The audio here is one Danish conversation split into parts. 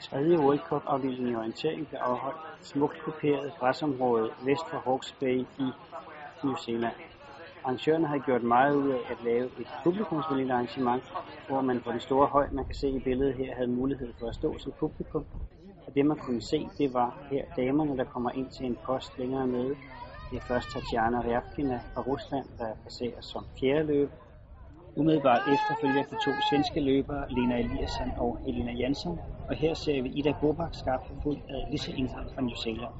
3. World Cup afdelingen i orientering blev afholdt i smukt kuperet græsområde vest for Hawke's Bay i New Zealand. Arrangørerne havde gjort meget ud af at lave et publikumsvenligt arrangement, hvor man på den store høj, man kan se i billedet her, havde mulighed for at stå som publikum. Og det man kunne se, det var her damerne, der kommer ind til en post længere nede. Det er først Tatiana Ryabkina fra Rusland, der passerer som fjerde løber. Umiddelbart efterfølger de to svenske løbere, Lena Eliasson og Helena Janssen. Og her ser vi Ida Bobach skarpt forfulgt af Lise Lindsem fra New Zealand.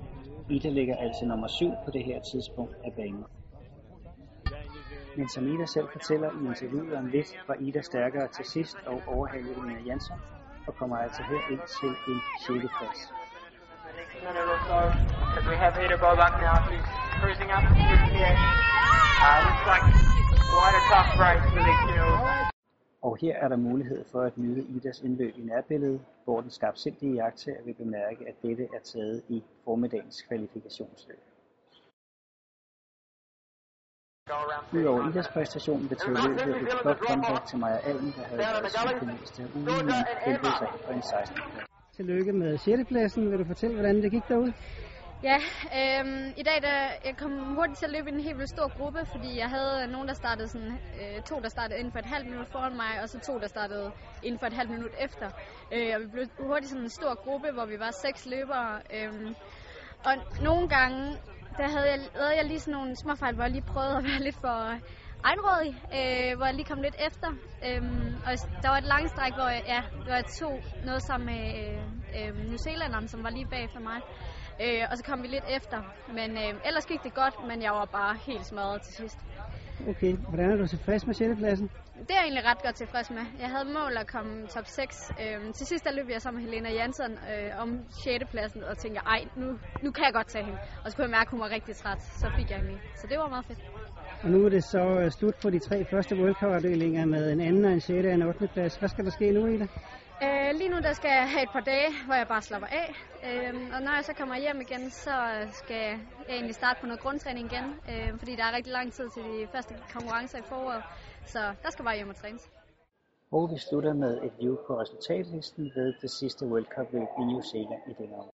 Ida ligger altså nummer 7 på det her tidspunkt af banen. Men som Ida selv fortæller i interviewet om lidt, var Ida stærkere til sidst og overhalede Helena Janssen og kommer altså her ind til en 6. plads. Og her er der mulighed for at nyde Idas indløb i nærbilledet, hvor den skarpsindige iagttager vil bemærke, at dette er taget i formiddagens kvalifikationsløb. Udover Idas præstation betød løbet et godt comeback til Maja Alm, der havde været supermester ugen, men kæmpede sig for en 16. plads. Tillykke med 6. pladsen. Vil du fortælle, hvordan det gik derude? Ja, i dag jeg kom hurtigt til at løbe i en helt vildt stor gruppe, fordi jeg havde nogen, der startede sådan, to, der startede inden for et halvt minut foran mig, og så to, der startede inden for et halvt minut efter. Og vi blev hurtigt sådan en stor gruppe, hvor vi var 6 løbere. Og nogle gange der havde jeg lige sådan nogle småfejl, hvor jeg lige prøvede at være lidt for egenrådig, hvor jeg lige kom lidt efter. Og der var et langt stræk, hvor jeg tog noget sammen med New Zealanderen, som var lige bag for mig. Og så kom vi lidt efter, men ellers gik det godt, men jeg var bare helt smadret til sidst. Okay, hvordan er du tilfreds med 6. pladsen? Det er jeg egentlig ret godt tilfreds med. Jeg havde mål at komme top 6. Til sidst der løb jeg sammen med Helena Janssen om 6. pladsen og tænkte, ej, nu kan jeg godt tage hende. Og så kunne jeg mærke, at hun var rigtig træt, så fik jeg hende i. Så det var meget fedt. Og nu er det så slut på de 3 første World Cup-afdelinger med en 2. og en 6. og en 8. plads. Hvad skal der ske nu, Ida? Lige nu der skal jeg have et par dage, hvor jeg bare slapper af. Og når jeg så kommer hjem igen, så skal jeg egentlig starte på noget grundtræning igen. Fordi der er rigtig lang tid til de første konkurrencer i foråret. Så der skal bare hjem og træne. Og vi slutter med et view på resultatlisten ved det sidste World Cup-løb i New Zealand i denne år.